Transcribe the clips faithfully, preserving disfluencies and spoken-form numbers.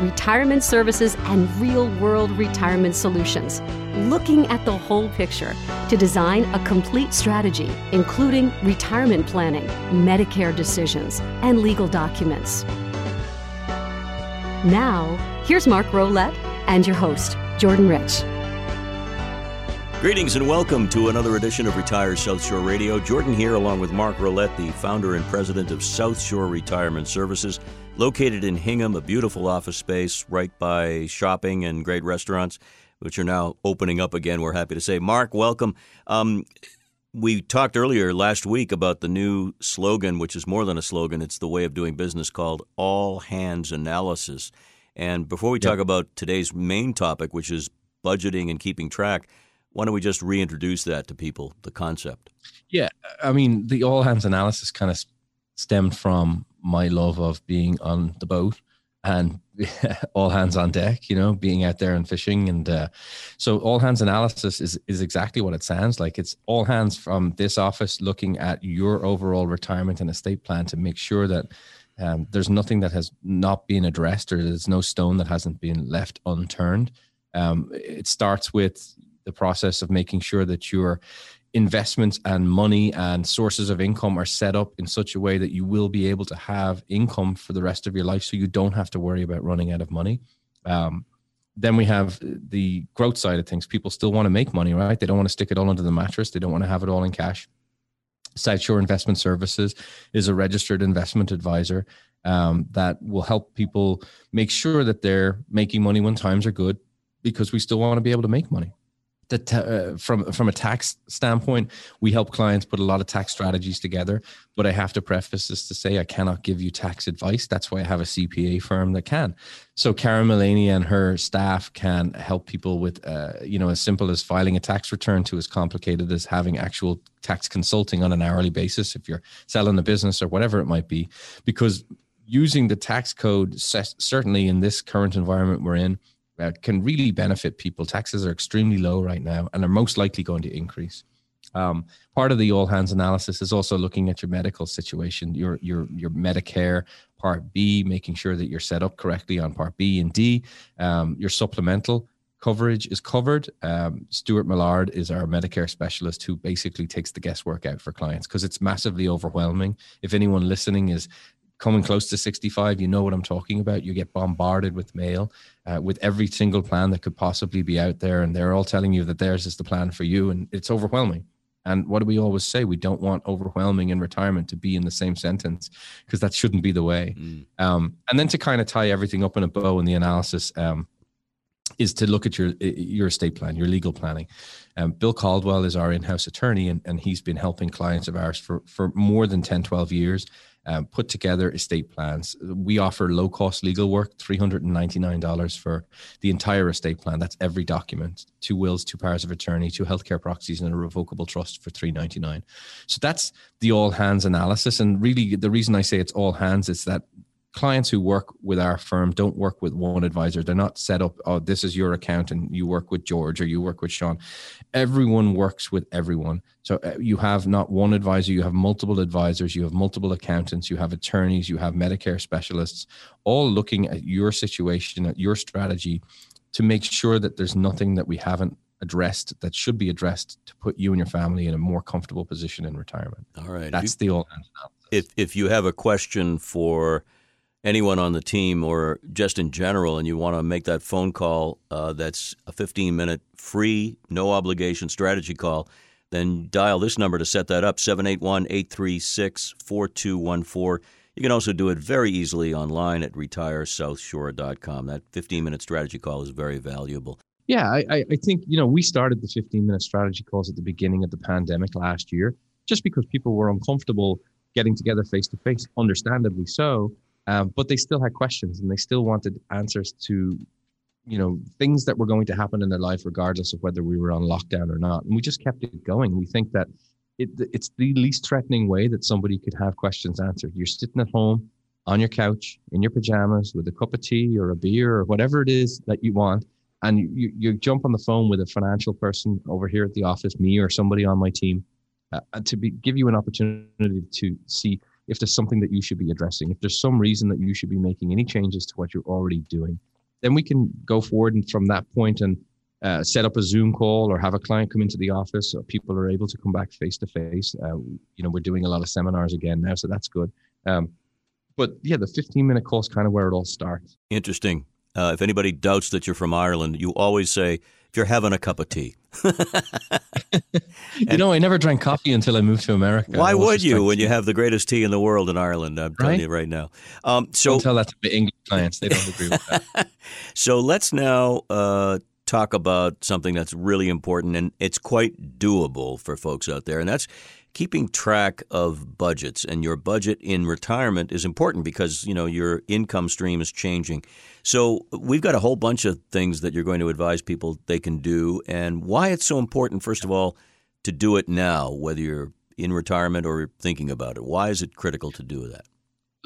Retirement services and real-world retirement solutions. Looking at the whole picture to design a complete strategy, including retirement planning, Medicare decisions, and legal documents. Now, here's Mark Rolette and your host, Jordan Rich. Greetings and welcome to another edition of Retire South Shore Radio. Jordan here along with Mark Rolette, the founder and president of South Shore Retirement Services, located in Hingham, a beautiful office space right by shopping and great restaurants, which are now opening up again, we're happy to say. Mark, welcome. Um, we talked earlier last week about the new slogan, which is more than a slogan. It's the way of doing business, called All Hands Analysis. And before we talk yep. about today's main topic, which is budgeting and keeping track, why don't we just reintroduce that to people, the concept? Yeah, I mean, the all hands analysis kind of stemmed from my love of being on the boat and all hands on deck, you know, being out there and fishing. And uh, so all hands analysis is is exactly what it sounds like. It's all hands from this office looking at your overall retirement and estate plan to make sure that um, there's nothing that has not been addressed, or there's no stone that hasn't been left unturned. Um, it starts with the process of making sure that your investments and money and sources of income are set up in such a way that you will be able to have income for the rest of your life, so you don't have to worry about running out of money. Um, then we have the growth side of things. People still want to make money, right? They don't want to stick it all under the mattress. They don't want to have it all in cash. South Shore Investment Services is a registered investment advisor um, that will help people make sure that they're making money when times are good, because we still want to be able to make money. The ta- uh, from from a tax standpoint, we help clients put a lot of tax strategies together. But I have to preface this to say I cannot give you tax advice. That's why I have a C P A firm that can. So Karen Mullaney and her staff can help people with, uh, you know, as simple as filing a tax return to as complicated as having actual tax consulting on an hourly basis if you're selling a business or whatever it might be. Because using the tax code, certainly in this current environment we're in, Uh, can really benefit people. Taxes are extremely low right now and are most likely going to increase. Um, part of the all hands analysis is also looking at your medical situation, your your your Medicare Part B, making sure that you're set up correctly on Part B and D. Um, your supplemental coverage is covered. Um, Stuart Millard is our Medicare specialist who basically takes the guesswork out for clients, because it's massively overwhelming. If anyone listening is coming close to sixty-five, you know what I'm talking about. You get bombarded with mail uh, with every single plan that could possibly be out there. And they're all telling you that theirs is the plan for you. And it's overwhelming. And what do we always say? We don't want overwhelming and retirement to be in the same sentence, because that shouldn't be the way. Mm. Um, and then to kind of tie everything up in a bow in the analysis um, is to look at your your estate plan, your legal planning. Um, Bill Caldwell is our in-house attorney, and, and he's been helping clients of ours for, for more than ten, twelve years. Um, put together estate plans. We offer low-cost legal work, three hundred ninety-nine dollars for the entire estate plan. That's every document: two wills, two powers of attorney, two healthcare proxies, and a revocable trust for three hundred ninety-nine dollars. So that's the all-hands analysis. And really, the reason I say it's all-hands is that clients who work with our firm don't work with one advisor. They're not set up, oh, this is your account and you work with George or you work with Sean. Everyone works with everyone. So you have not one advisor, you have multiple advisors, you have multiple accountants, you have attorneys, you have Medicare specialists, all looking at your situation, at your strategy, to make sure that there's nothing that we haven't addressed that should be addressed to put you and your family in a more comfortable position in retirement. All right. That's if, the all hands analysis. If, if you have a question for anyone on the team or just in general, and you want to make that phone call, uh, that's a fifteen-minute free, no-obligation strategy call, then dial this number to set that up, seven eight one, eight three six, four two one four. You can also do it very easily online at retire south shore dot com. That fifteen-minute strategy call is very valuable. Yeah, I, I think, you know, we started the fifteen-minute strategy calls at the beginning of the pandemic last year, just because people were uncomfortable getting together face-to-face, understandably so. Um, but they still had questions, and they still wanted answers to, you know, things that were going to happen in their life, regardless of whether we were on lockdown or not. And we just kept it going. We think that it, it's the least threatening way that somebody could have questions answered. You're sitting at home on your couch in your pajamas with a cup of tea or a beer or whatever it is that you want. And you, you jump on the phone with a financial person over here at the office, me or somebody on my team, uh, to be, give you an opportunity to see if there's something that you should be addressing, if there's some reason that you should be making any changes to what you're already doing. Then we can go forward and from that point and uh, set up a Zoom call or have a client come into the office. So people are able to come back face to face. You know, we're doing a lot of seminars again now, so that's good. Um, but yeah, the fifteen minute call is kind of where it all starts. Interesting. Uh, if anybody doubts that you're from Ireland, you always say, if you're having a cup of tea. You know, I never drank coffee until I moved to America. Why would you when tea. You have the greatest tea in the world in Ireland? I'm telling right? you right now. Um, so, don't tell that to the English clients. They don't agree with that. So let's now uh, talk about something that's really important, and it's quite doable for folks out there, and that's keeping track of budgets. And your budget in retirement is important because, you know, your income stream is changing. So we've got a whole bunch of things that you're going to advise people they can do and why it's so important, first of all, to do it now, whether you're in retirement or thinking about it. Why is it critical to do that?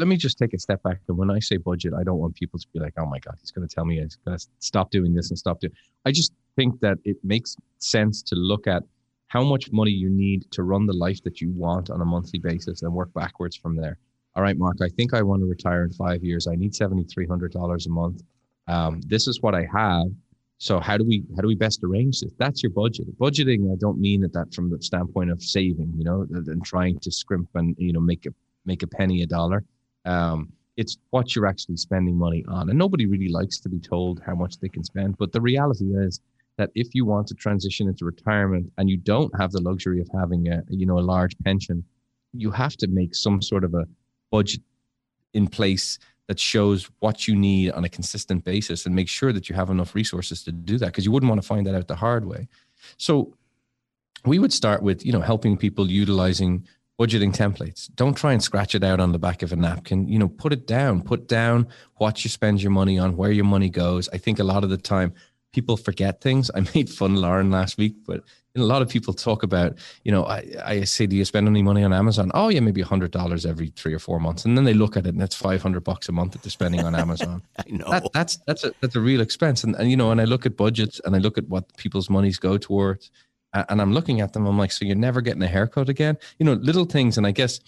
Let me just take a step back. And when I say budget, I don't want people to be like, oh, my God, he's going to tell me I'm going to stop doing this and stop doing it. I just think that it makes sense to look at how much money you need to run the life that you want on a monthly basis and work backwards from there. All right, Mark, I think I want to retire in five years. I need seven thousand three hundred dollars a month. Um, this is what I have. So how do we how do we best arrange this? That's your budget. Budgeting, I don't mean that, that from the standpoint of saving, you know, and trying to scrimp and, you know, make a, make a penny a dollar. Um, it's what you're actually spending money on. And nobody really likes to be told how much they can spend. But the reality is, that if you want to transition into retirement and you don't have the luxury of having a, you know, a large pension, you have to make some sort of a budget in place that shows what you need on a consistent basis and make sure that you have enough resources to do that, because you wouldn't want to find that out the hard way. So we would start with, you know, helping people utilizing budgeting templates. Don't try and scratch it out on the back of a napkin. You know, put it down, put down what you spend your money on, where your money goes. I think a lot of the time, people forget things. I made fun, Lauren, last week, but a lot of people talk about, you know, I, I say, do you spend any money on Amazon? Oh, yeah, maybe one hundred dollars every three or four months. And then they look at it and that's five hundred bucks a month that they're spending on Amazon. I know. That, that's that's a, that's a real expense. And, and, you know, and I look at budgets and I look at what people's monies go towards and I'm looking at them. I'm like, so you're never getting a haircut again? You know, little things. And I guess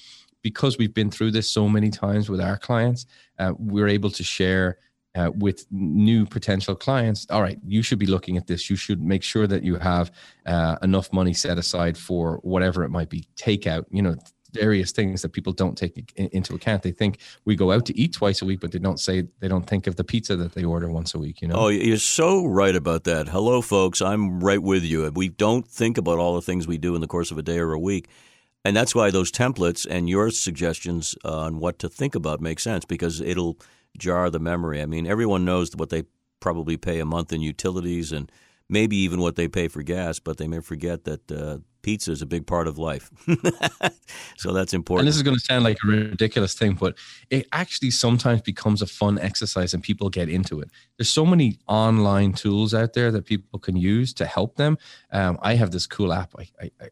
because we've been through this so many times with our clients, uh, we're able to share Uh, with new potential clients. All right, you should be looking at this. You should make sure that you have uh, enough money set aside for whatever it might be, takeout, you know, various things that people don't take in, into account. They think we go out to eat twice a week, but they don't say, they don't think of the pizza that they order once a week, you know? Oh, you're so right about that. Hello, folks. I'm right with you. We don't think about all the things we do in the course of a day or a week. And that's why those templates and your suggestions on what to think about make sense, because it'll jar the memory. I mean, everyone knows what they probably pay a month in utilities and maybe even what they pay for gas, but they may forget that uh, pizza is a big part of life. So that's important. And this is going to sound like a ridiculous thing, but it actually sometimes becomes a fun exercise and people get into it. There's so many online tools out there that people can use to help them. Um, I have this cool app. I, I, I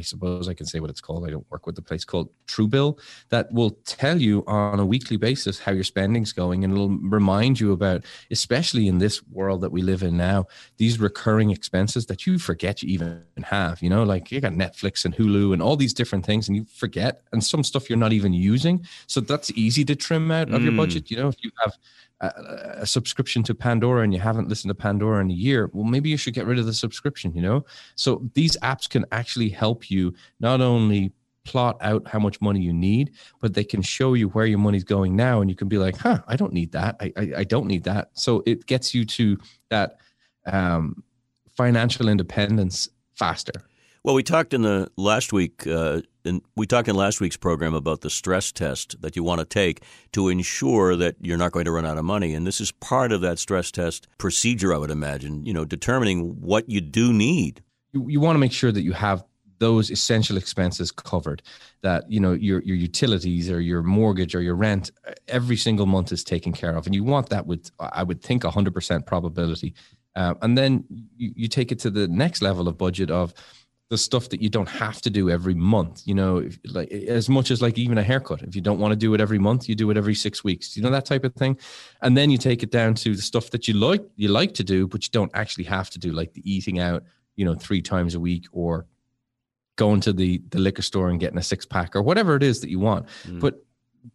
I suppose I can say what it's called. I don't work with the place called Truebill that will tell you on a weekly basis how your spending's going. And it'll remind you about, especially in this world that we live in now, these recurring expenses that you forget you even have, you know, like you got Netflix and Hulu and all these different things and you forget, and some stuff you're not even using. So that's easy to trim out of mm. your budget. You know, if you have a, a subscription to Pandora and you haven't listened to Pandora in a year, well, maybe you should get rid of the subscription, you know? So these apps can actually help you not only plot out how much money you need, but they can show you where your money's going now. And you can be like, huh, I don't need that. I I, I don't need that. So it gets you to that um, financial independence faster. Well, we talked in the last week, uh, in, we talked in last week's program about the stress test that you want to take to ensure that you're not going to run out of money. And this is part of that stress test procedure, I would imagine, you know, determining what you do need. You, you want to make sure that you have those essential expenses covered, that, you know, your your utilities or your mortgage or your rent every single month is taken care of. And you want that with, I would think, one hundred percent probability. Uh, and then you, you take it to the next level of budget of, the stuff that you don't have to do every month, you know, if, like as much as like even a haircut, if you don't want to do it every month, you do it every six weeks, you know, that type of thing. And then you take it down to the stuff that you like, you like to do, but you don't actually have to do, like the eating out, you know, three times a week, or going to the, the liquor store and getting a six pack or whatever it is that you want. Mm. But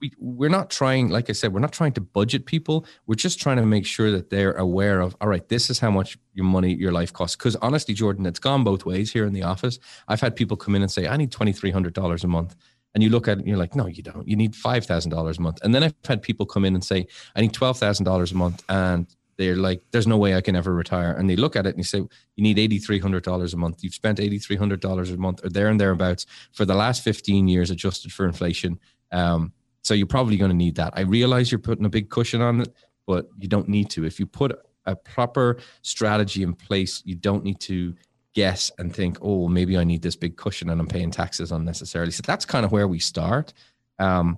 we, we're not trying, like I said, we're not trying to budget people. We're just trying to make sure that they're aware of, all right, this is how much your money, your life costs. Because honestly, Jordan, it's gone both ways here in the office. I've had people come in and say, I need twenty-three hundred dollars a month. And you look at it and you're like, no, you don't. You need five thousand dollars a month. And then I've had people come in and say, I need twelve thousand dollars a month. And they're like, there's no way I can ever retire. And they look at it and you say, you need eight thousand three hundred dollars a month. You've spent eight thousand three hundred dollars a month, or there and thereabouts, for the last fifteen years adjusted for inflation. Um, So you're probably going to need that. I realize you're putting a big cushion on it, but you don't need to. If you put a proper strategy in place, you don't need to guess and think, oh, maybe I need this big cushion and I'm paying taxes unnecessarily. So that's kind of where we start. Um,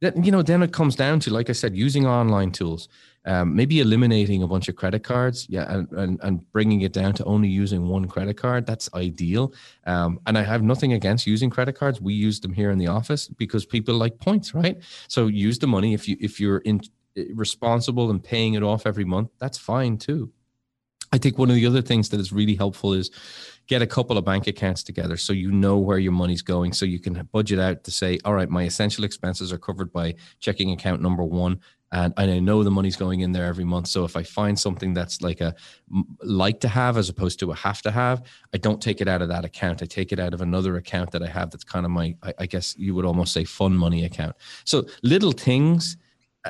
that, you know, then it comes down to, like I said, using online tools, um, maybe eliminating a bunch of credit cards, yeah, and, and, and bringing it down to only using one credit card. That's ideal. Um, and I have nothing against using credit cards. We use them here in the office because people like points, right? So use the money. If you, if you're in, responsible and paying it off every month, that's fine too. I think one of the other things that is really helpful is get a couple of bank accounts together so you know where your money's going, so you can budget out to say, all right, my essential expenses are covered by checking account number one, and I know the money's going in there every month. So if I find something that's like a like to have as opposed to a have to have, I don't take it out of that account. I take it out of another account that I have that's kind of my, I guess you would almost say, fun money account. So little things.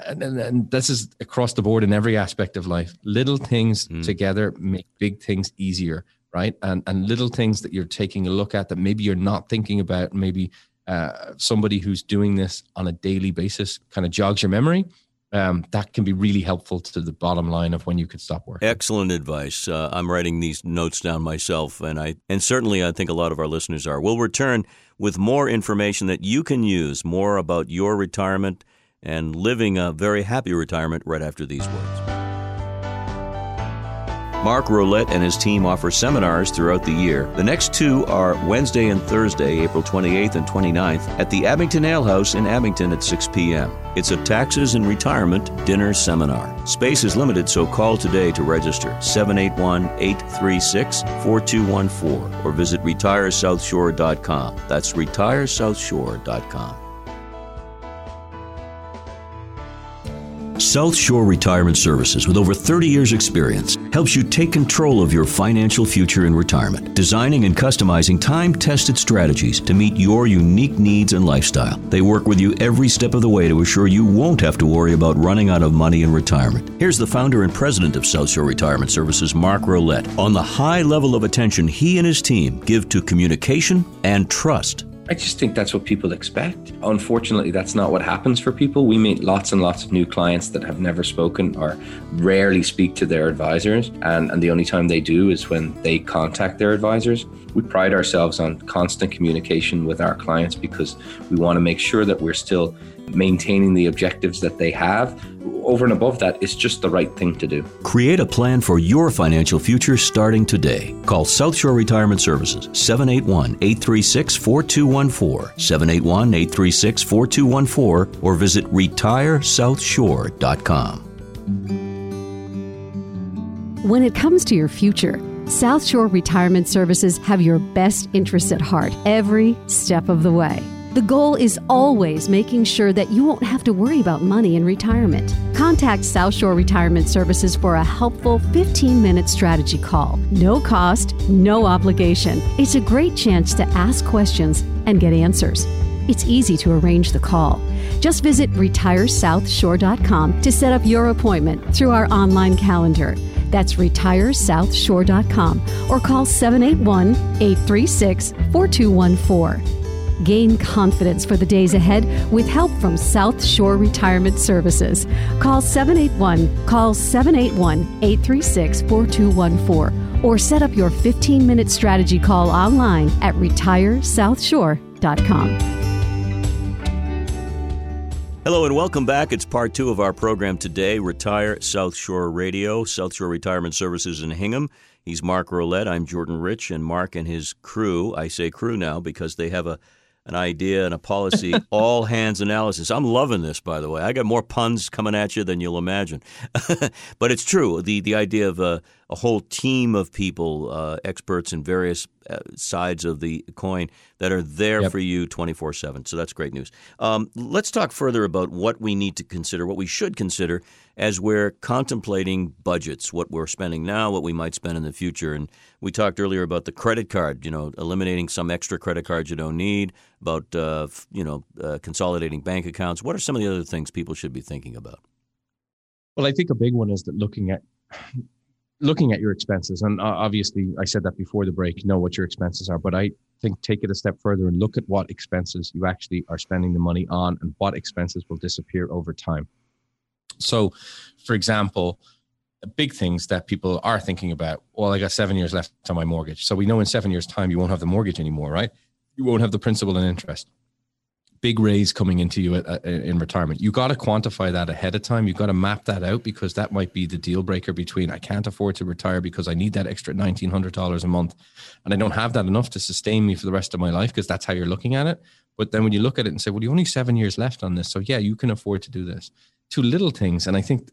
And, and, and this is across the board in every aspect of life. Little things mm. together make big things easier, right? And and little things that you're taking a look at that maybe you're not thinking about, maybe uh, somebody who's doing this on a daily basis kind of jogs your memory. Um, that can be really helpful to the bottom line of when you could stop working. Excellent advice. Uh, I'm writing these notes down myself, and I and certainly I think a lot of our listeners are. We'll return with more information that you can use, more about your retirement and living a very happy retirement, right after these words. Mark Rolette and his team offer seminars throughout the year. The next two are Wednesday and Thursday, April twenty-eighth and twenty-ninth, at the Abington Ale House in Abington at six p.m. It's a taxes and retirement dinner seminar. Space is limited, so call today to register seven eight one, eight three six, four two one four or visit retire south shore dot com. That's retire south shore dot com. South Shore Retirement Services, with over thirty years experience, helps you take control of your financial future in retirement, designing and customizing time-tested strategies to meet your unique needs and lifestyle. They work with you every step of the way to assure you won't have to worry about running out of money in retirement. Here's the founder and president of South Shore Retirement Services, Mark Rolette, on the high level of attention he and his team give to communication and trust. I just think that's what people expect. Unfortunately, that's not what happens for people. We meet lots and lots of new clients that have never spoken or rarely speak to their advisors. And, and the only time they do is when they contact their advisors. We pride ourselves on constant communication with our clients because we want to make sure that we're still maintaining the objectives that they have. Over and above that, it's just the right thing to do. Create a plan for your financial future starting today. Call South Shore Retirement Services, seven eight one, eight three six, four two one four, seven eight one, eight three six, four two one four, or visit retire south shore dot com. When it comes to your future, South Shore Retirement Services have your best interests at heart every step of the way. The goal is always making sure that you won't have to worry about money in retirement. Contact South Shore Retirement Services for a helpful fifteen-minute strategy call. No cost, no obligation. It's a great chance to ask questions and get answers. It's easy to arrange the call. Just visit retire south shore dot com to set up your appointment through our online calendar. That's retire south shore dot com or call seven eight one, eight three six, four two one four. Gain confidence for the days ahead with help from South Shore Retirement Services. Call seven eight one, eight three six, four two one four or set up your fifteen-minute strategy call online at retire south shore dot com. Hello and welcome back. It's part two of our program today, Retire South Shore Radio, South Shore Retirement Services in Hingham. He's Mark Rolette. I'm Jordan Rich, and Mark and his crew, I say crew now because they have a an idea and a policy, all hands analysis. I'm loving this, by the way. I got more puns coming at you than you'll imagine. But it's true, the, the idea of a, a whole team of people, uh, experts in various sides of the coin that are there yep. for you twenty-four seven. So that's great news. Um, let's talk further about what we need to consider, what we should consider as we're contemplating budgets, what we're spending now, what we might spend in the future. And we talked earlier about the credit card, you know, eliminating some extra credit cards you don't need, about, uh, you know, uh, consolidating bank accounts. What are some of the other things people should be thinking about? Well, I think a big one is that looking at looking at your expenses. And obviously, I said that before the break, know what your expenses are. But I think take it a step further and look at what expenses you actually are spending the money on and what expenses will disappear over time. So, for example, big things that people are thinking about. Well, I got seven years left on my mortgage. So we know in seven years' time, you won't have the mortgage anymore, right? You won't have the principal and interest. Big raise coming into you at, uh, in retirement. You got to quantify that ahead of time. You got to map that out because that might be the deal breaker between I can't afford to retire because I need that extra nineteen hundred dollars a month and I don't have that enough to sustain me for the rest of my life, because that's how you're looking at it. But then when you look at it and say, well, you only seven years left on this. So yeah, you can afford to do this. Two little things. And I think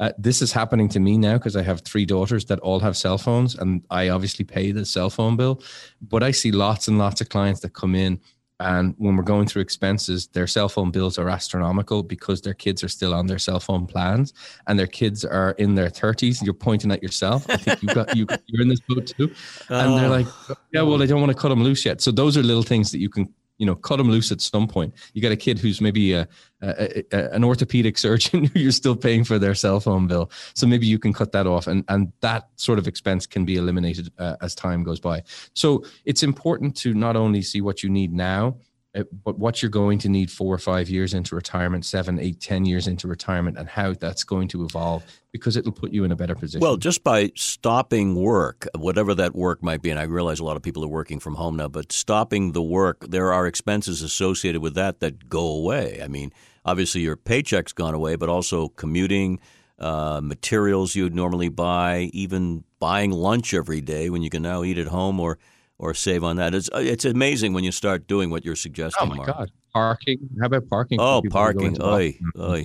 uh, this is happening to me now because I have three daughters that all have cell phones and I obviously pay the cell phone bill, but I see lots and lots of clients that come in and when we're going through expenses, their cell phone bills are astronomical because their kids are still on their cell phone plans and their kids are in their thirties. You're pointing at yourself. I think you've got, you, you're in this boat too. And they're like, yeah, well, I don't want to cut them loose yet. So those are little things that you can, you know, cut them loose at some point. You got a kid who's maybe a, a, a, an orthopedic surgeon who you're still paying for their cell phone bill. So maybe you can cut that off. And, and that sort of expense can be eliminated uh, as time goes by. So it's important to not only see what you need now, uh, but what you're going to need four or five years into retirement, seven, eight, ten years into retirement, and how that's going to evolve, because it'll put you in a better position. Well, just by stopping work, whatever that work might be, and I realize a lot of people are working from home now, but stopping the work, there are expenses associated with that that go away. I mean, obviously your paycheck's gone away, but also commuting, uh, materials you'd normally buy, even buying lunch every day when you can now eat at home or or save on that. It's it's amazing when you start doing what you're suggesting, Oh, my Mark. God. Parking. How about parking? Oh, parking. Oy, oy.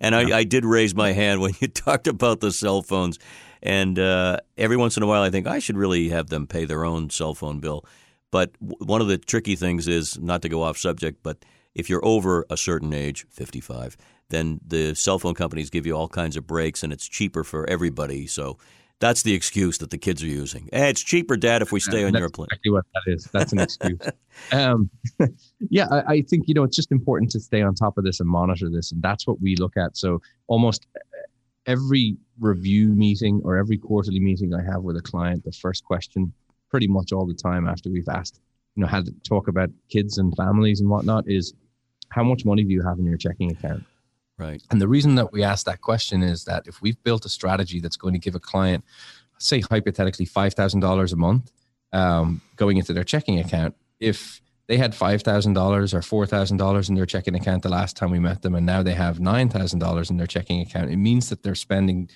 And yeah. I, I did raise my hand when you talked about the cell phones. And uh, every once in a while, I think I should really have them pay their own cell phone bill. But w- one of the tricky things is, not to go off subject, but if you're over a certain age, fifty-five, then the cell phone companies give you all kinds of breaks and it's cheaper for everybody. So that's the excuse that the kids are using. Hey, it's cheaper, Dad, if we stay on That's your plan. That's exactly what that is. That's an excuse. um, yeah, I, I think, you know, it's just important to stay on top of this and monitor this. And that's what we look at. So almost every review meeting or every quarterly meeting I have with a client, the first question pretty much all the time after we've asked, you know, had to talk about kids and families and whatnot is, how much money do you have in your checking account? Right. And the reason that we ask that question is that if we've built a strategy that's going to give a client, say hypothetically, five thousand dollars a month um, going into their checking account, if they had five thousand dollars or four thousand dollars in their checking account the last time we met them, and now they have nine thousand dollars in their checking account, it means that they're spending,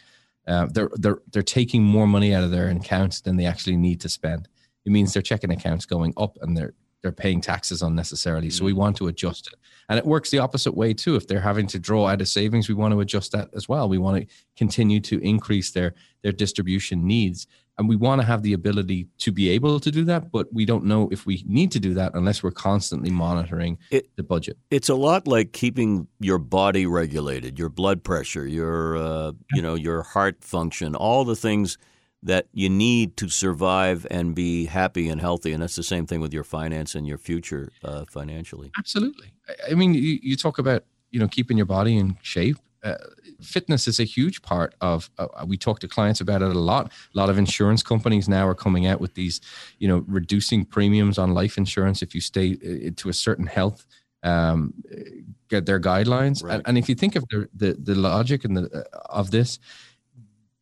uh, they're, they're, they're taking more money out of their accounts than they actually need to spend. It means their checking account's going up and they're they're paying taxes unnecessarily. So we want to adjust it. And it works the opposite way too. If they're having to draw out of savings, we want to adjust that as well. We want to continue to increase their, their distribution needs. And we want to have the ability to be able to do that, but we don't know if we need to do that unless we're constantly monitoring it, the budget. It's a lot like keeping your body regulated, your blood pressure, your, uh, you know, your heart function, all the things that you need to survive and be happy and healthy. And that's the same thing with your finance and your future uh, financially. Absolutely. I mean, you, you talk about, you know, keeping your body in shape. Uh, fitness is a huge part of, uh, we talk to clients about it a lot. A lot of insurance companies now are coming out with these, you know, reducing premiums on life insurance if you stay uh, to a certain health um get their guidelines. Right. And, and if you think of the, the, the logic and the, uh, of this,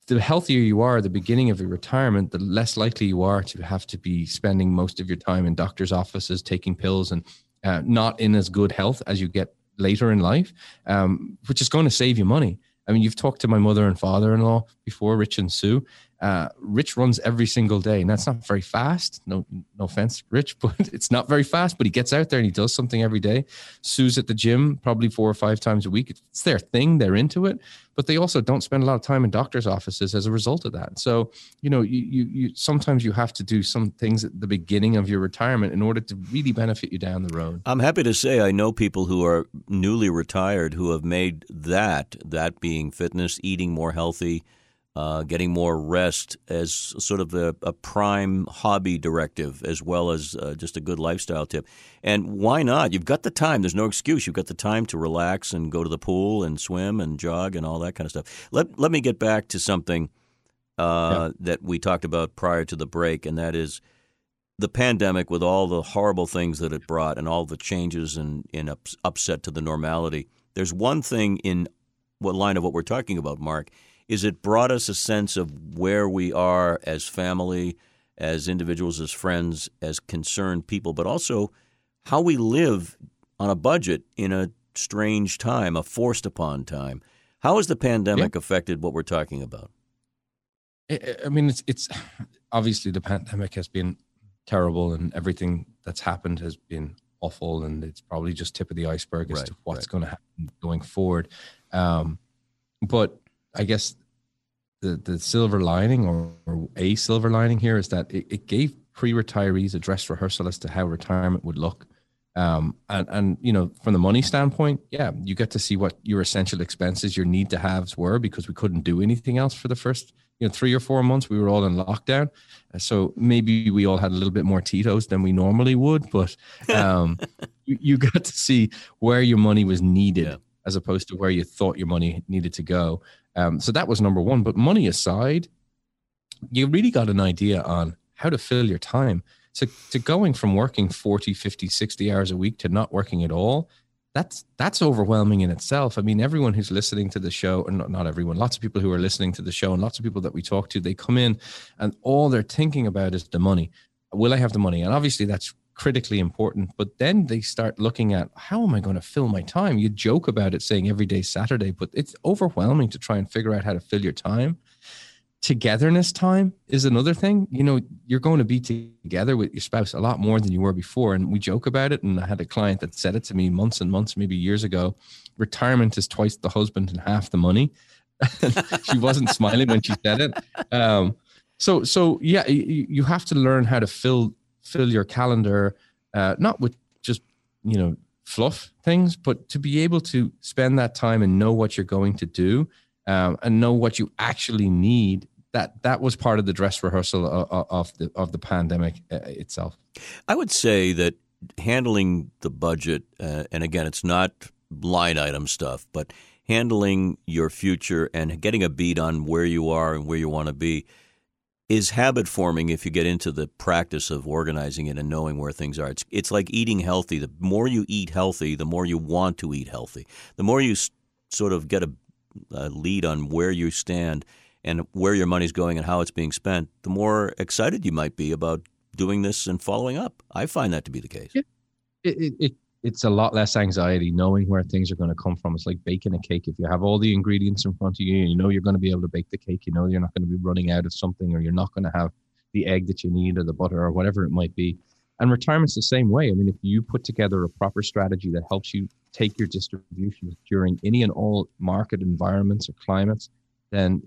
the healthier you are at the beginning of your retirement, the less likely you are to have to be spending most of your time in doctor's offices, taking pills and uh, not in as good health as you get later in life, um, which is going to save you money. I mean, you've talked to my mother and father-in-law before, Rich and Sue, Uh, Rich runs every single day, and that's not very fast. No, no offense, Rich, but it's not very fast, but he gets out there and he does something every day. Sue's at the gym probably four or five times a week. It's their thing. They're into it, but they also don't spend a lot of time in doctor's offices as a result of that. So, you know, you, you, you sometimes you have to do some things at the beginning of your retirement in order to really benefit you down the road. I'm happy to say I know people who are newly retired who have made that, that being fitness, eating more healthy, Uh, getting more rest as sort of a, a prime hobby directive, as well as uh, just a good lifestyle tip. And why not? You've got the time. There's no excuse. You've got the time to relax and go to the pool and swim and jog and all that kind of stuff. Let, let me get back to something uh, yeah. that we talked about prior to the break, and that is the pandemic, with all the horrible things that it brought and all the changes and, and ups, upset to the normality. There's one thing in what line of what we're talking about, Mark, is it brought us a sense of where we are as family, as individuals, as friends, as concerned people, but also how we live on a budget in a strange time, a forced upon time. How has the pandemic yeah. affected what we're talking about? I mean, it's, it's obviously the pandemic has been terrible, and everything that's happened has been awful, and it's probably just tip of the iceberg as right, to what's right. going to happen going forward. Um, but I guess the, the silver lining or, or a silver lining here is that it, it gave pre-retirees a dress rehearsal as to how retirement would look. Um, and, and, you know, from the money standpoint, yeah, you get to see what your essential expenses, your need to haves were, because we couldn't do anything else for the first, you know, three or four months. We were all in lockdown. So maybe we all had a little bit more Tito's than we normally would, but um, you, you got to see where your money was needed yeah. as opposed to where you thought your money needed to go. Um, so that was number one. But money aside, you really got an idea on how to fill your time. So to going from working forty, fifty, sixty hours a week to not working at all, that's that's overwhelming in itself. I mean, everyone who's listening to the show, or not, not everyone, lots of people who are listening to the show and lots of people that we talk to, they come in and all they're thinking about is the money. Will I have the money? And obviously that's critically important, but then they start looking at, how am I going to fill my time? You joke about it saying every day Saturday, but it's overwhelming to try and figure out how to fill your time. Togetherness time is another thing. You know, you're going to be together with your spouse a lot more than you were before. And we joke about it. And I had a client that said it to me months and months, maybe years ago, retirement is twice the husband and half the money. She wasn't smiling when she said it. Um, so, so yeah, you, you have to learn how to fill fill your calendar, uh, not with just, you know, fluff things, but to be able to spend that time and know what you're going to do, um, and know what you actually need. That that was part of the dress rehearsal of, of the of the pandemic itself. I would say that handling the budget, uh, and again, it's not line item stuff, but handling your future and getting a beat on where you are and where you want to be is habit forming if you get into the practice of organizing it and knowing where things are. It's it's like eating healthy. The more you eat healthy, the more you want to eat healthy. The more you s- sort of get a, a lead on where you stand and where your money's going and how it's being spent, the more excited you might be about doing this and following up. I find that to be the case. It, it, it, it's a lot less anxiety knowing where things are going to come from. It's like baking a cake. If you have all the ingredients in front of you, you know you're going to be able to bake the cake. You know you're not going to be running out of something, or you're not going to have the egg that you need or the butter or whatever it might be. And retirement's the same way. I mean, if you put together a proper strategy that helps you take your distributions during any and all market environments or climates, then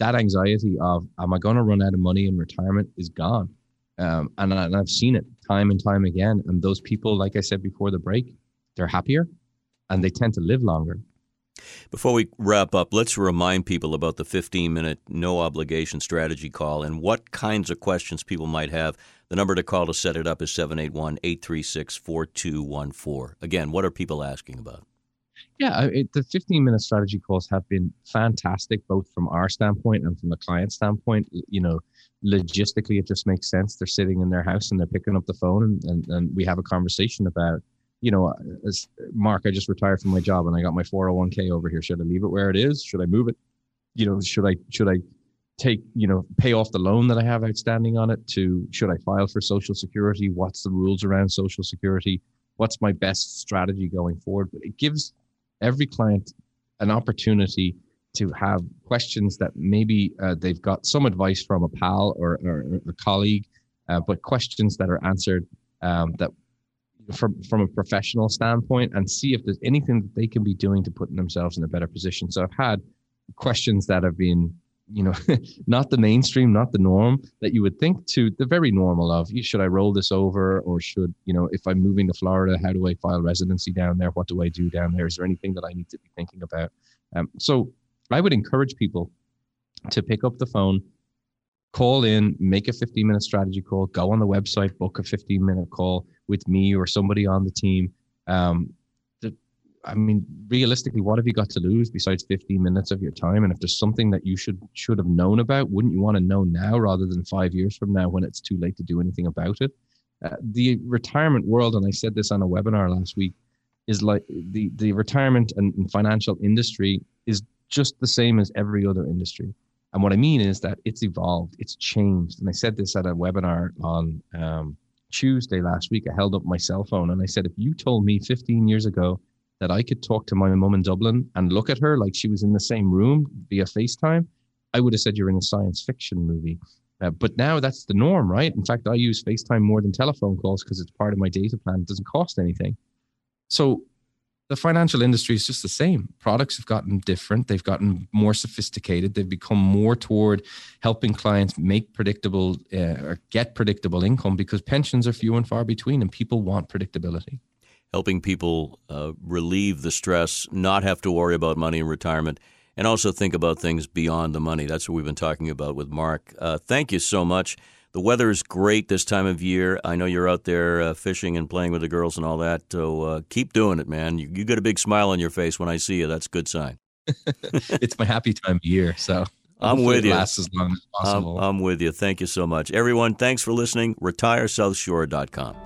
that anxiety of, am I going to run out of money in retirement, is gone. Um, and, I, and I've seen it time and time again. And those people, like I said before the break, they're happier and they tend to live longer. Before we wrap up, let's remind people about the fifteen-minute no-obligation strategy call and what kinds of questions people might have. The number to call to set it up is seven eight one, eight three six, four two one four. Again, what are people asking about? Yeah, it, the fifteen-minute strategy calls have been fantastic, both from our standpoint and from the client standpoint. You know, logistically, it just makes sense. They're sitting in their house and they're picking up the phone, and, and, and we have a conversation about, you know, as Mark, I just retired from my job and I got my four oh one k over here. Should I leave it where it is? Should I move it? You know, should I should I take, you know, pay off the loan that I have outstanding on it? To should I file for Social Security? What's the rules around Social Security? What's my best strategy going forward? But it gives every client an opportunity to have questions that maybe uh, they've got some advice from a pal or, or, or a colleague, uh, but questions that are answered um, that from from a professional standpoint, and see if there's anything that they can be doing to put themselves in a better position. So I've had questions that have been, you know, not the mainstream, not the norm that you would think, to the very normal of, should I roll this over, or should, you know, if I'm moving to Florida, how do I file residency down there? What do I do down there? Is there anything that I need to be thinking about? Um, so I would encourage people to pick up the phone, call in, make a fifteen minute strategy call, go on the website, book a fifteen minute call with me or somebody on the team. Um, the, I mean, realistically, what have you got to lose besides fifteen minutes of your time? And if there's something that you should should have known about, wouldn't you want to know now rather than five years from now when it's too late to do anything about it? Uh, the retirement world, and I said this on a webinar last week, is like the, the retirement and, and financial industry is just the same as every other industry. And what I mean is that it's evolved, it's changed. And I said this at a webinar on um, Tuesday last week. I held up my cell phone and I said, if you told me fifteen years ago that I could talk to my mum in Dublin and look at her like she was in the same room via FaceTime, I would have said you're in a science fiction movie. Uh, but now that's the norm, right? In fact, I use FaceTime more than telephone calls because it's part of my data plan. It doesn't cost anything. So the financial industry is just the same. Products have gotten different. They've gotten more sophisticated. They've become more toward helping clients make predictable uh, or get predictable income, because pensions are few and far between and people want predictability. Helping people uh, relieve the stress, not have to worry about money in retirement, and also think about things beyond the money. That's what we've been talking about with Mark. Uh, thank you so much. The weather is great this time of year. I know you're out there uh, fishing and playing with the girls and all that. So uh, keep doing it, man. You, you get a big smile on your face when I see you. That's a good sign. It's my happy time of year. So I'm with you. It lasts as long as possible. I'm, I'm with you. Thank you so much. Everyone, thanks for listening. retire south shore dot com.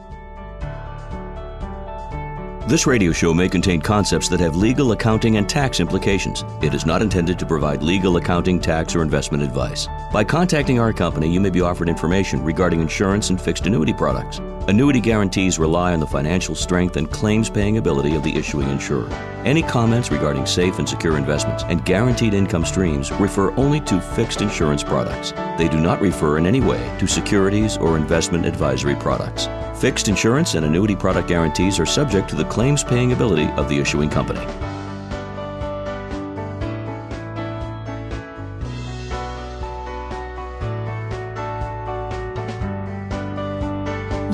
This radio show may contain concepts that have legal, accounting, and tax implications. It is not intended to provide legal, accounting, tax, or investment advice. By contacting our company, you may be offered information regarding insurance and fixed annuity products. Annuity guarantees rely on the financial strength and claims-paying ability of the issuing insurer. Any comments regarding safe and secure investments and guaranteed income streams refer only to fixed insurance products. They do not refer in any way to securities or investment advisory products. Fixed insurance and annuity product guarantees are subject to the claims-paying ability of the issuing company.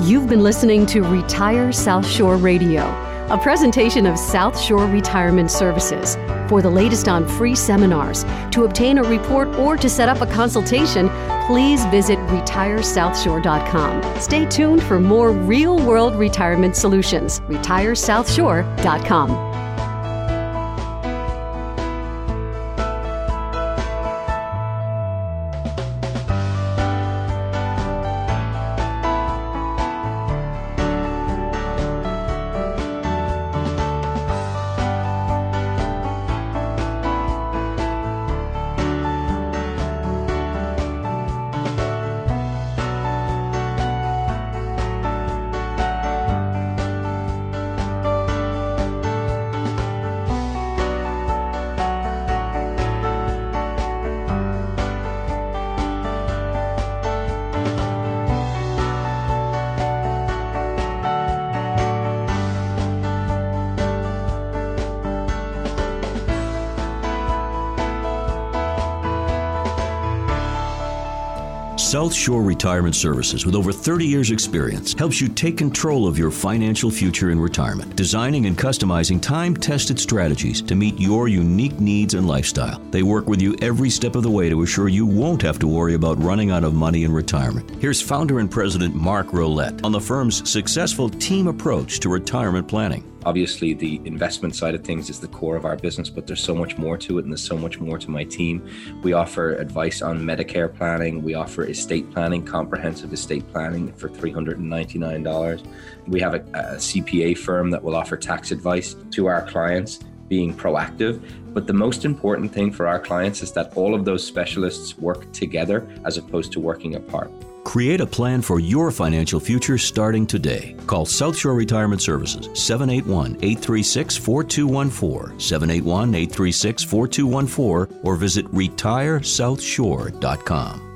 You've been listening to Retire South Shore Radio, a presentation of South Shore Retirement Services. For the latest on free seminars, to obtain a report, or to set up a consultation, please visit retire south shore dot com. Stay tuned for more real-world retirement solutions. retire south shore dot com. South Shore Retirement Services, with over thirty years experience, helps you take control of your financial future in retirement, designing and customizing time-tested strategies to meet your unique needs and lifestyle. They work with you every step of the way to assure you won't have to worry about running out of money in retirement. Here's founder and president Mark Rolette on the firm's successful team approach to retirement planning. Obviously, the investment side of things is the core of our business, but there's so much more to it, and there's so much more to my team. We offer advice on Medicare planning. We offer estate planning, comprehensive estate planning for three hundred ninety-nine dollars. We have a, a C P A firm that will offer tax advice to our clients, being proactive. But the most important thing for our clients is that all of those specialists work together as opposed to working apart. Create a plan for your financial future starting today. Call South Shore Retirement Services, seven eight one, eight three six, four two one four, seven eight one, eight three six, four two one four, or visit retire south shore dot com.